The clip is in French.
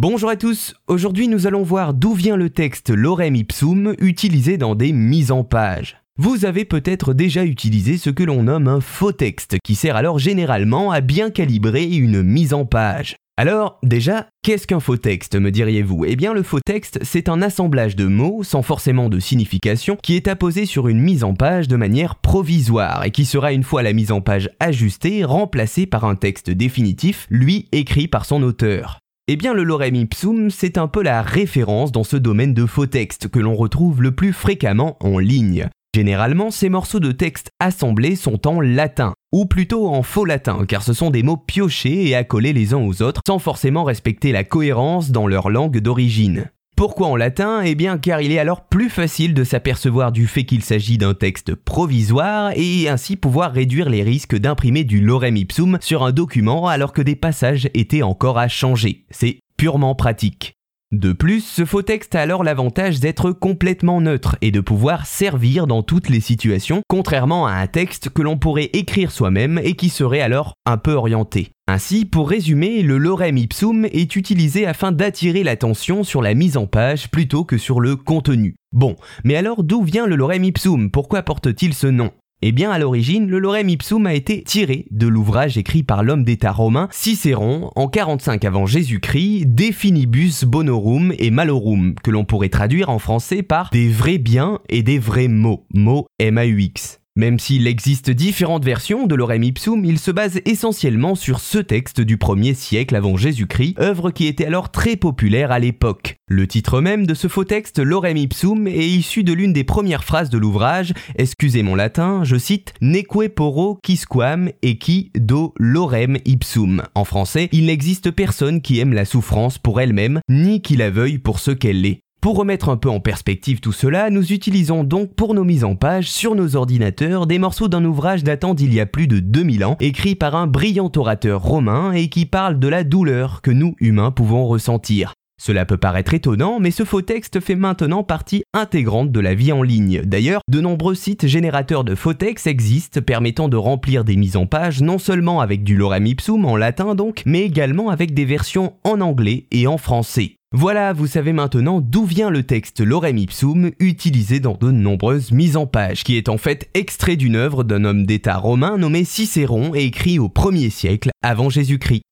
Bonjour à tous, aujourd'hui nous allons voir d'où vient le texte Lorem Ipsum utilisé dans des mises en page. Vous avez peut-être déjà utilisé ce que l'on nomme un faux texte, qui sert alors généralement à bien calibrer une mise en page. Alors, déjà, qu'est-ce qu'un faux texte, me diriez-vous ? Eh bien, le faux texte, c'est un assemblage de mots, sans forcément de signification, qui est apposé sur une mise en page de manière provisoire, et qui sera, une fois la mise en page ajustée, remplacée par un texte définitif, lui écrit par son auteur. Eh bien le Lorem Ipsum, c'est un peu la référence dans ce domaine de faux textes que l'on retrouve le plus fréquemment en ligne. Généralement, ces morceaux de texte assemblés sont en latin, ou plutôt en faux latin, car ce sont des mots piochés et accolés les uns aux autres sans forcément respecter la cohérence dans leur langue d'origine. Pourquoi en latin ? Eh bien car il est alors plus facile de s'apercevoir du fait qu'il s'agit d'un texte provisoire et ainsi pouvoir réduire les risques d'imprimer du Lorem Ipsum sur un document alors que des passages étaient encore à changer. C'est purement pratique. De plus, ce faux texte a alors l'avantage d'être complètement neutre et de pouvoir servir dans toutes les situations, contrairement à un texte que l'on pourrait écrire soi-même et qui serait alors un peu orienté. Ainsi, pour résumer, le Lorem Ipsum est utilisé afin d'attirer l'attention sur la mise en page plutôt que sur le contenu. Bon, mais alors d'où vient le Lorem Ipsum ? Pourquoi porte-t-il ce nom ? Eh bien, à l'origine, le Lorem Ipsum a été tiré de l'ouvrage écrit par l'homme d'État romain Cicéron en 45 avant Jésus-Christ, De finibus bonorum et malorum, que l'on pourrait traduire en français par « des vrais biens et des vrais maux », mot M-A-U-X. Même s'il existe différentes versions de Lorem Ipsum, il se base essentiellement sur ce texte du 1er siècle avant Jésus-Christ, œuvre qui était alors très populaire à l'époque. Le titre même de ce faux texte, Lorem Ipsum, est issu de l'une des premières phrases de l'ouvrage, excusez mon latin, je cite « Neque porro quisquam est qui dolorem ipsum ». En français, il n'existe personne qui aime la souffrance pour elle-même, ni qui la veuille pour ce qu'elle est. Pour remettre un peu en perspective tout cela, nous utilisons donc pour nos mises en page sur nos ordinateurs des morceaux d'un ouvrage datant d'il y a plus de 2000 ans, écrit par un brillant orateur romain et qui parle de la douleur que nous, humains, pouvons ressentir. Cela peut paraître étonnant, mais ce faux texte fait maintenant partie intégrante de la vie en ligne. D'ailleurs, de nombreux sites générateurs de faux textes existent permettant de remplir des mises en page non seulement avec du Lorem Ipsum en latin donc, mais également avec des versions en anglais et en français. Voilà, vous savez maintenant d'où vient le texte Lorem Ipsum utilisé dans de nombreuses mises en page, qui est en fait extrait d'une œuvre d'un homme d'État romain nommé Cicéron et écrit au 1er siècle avant Jésus-Christ.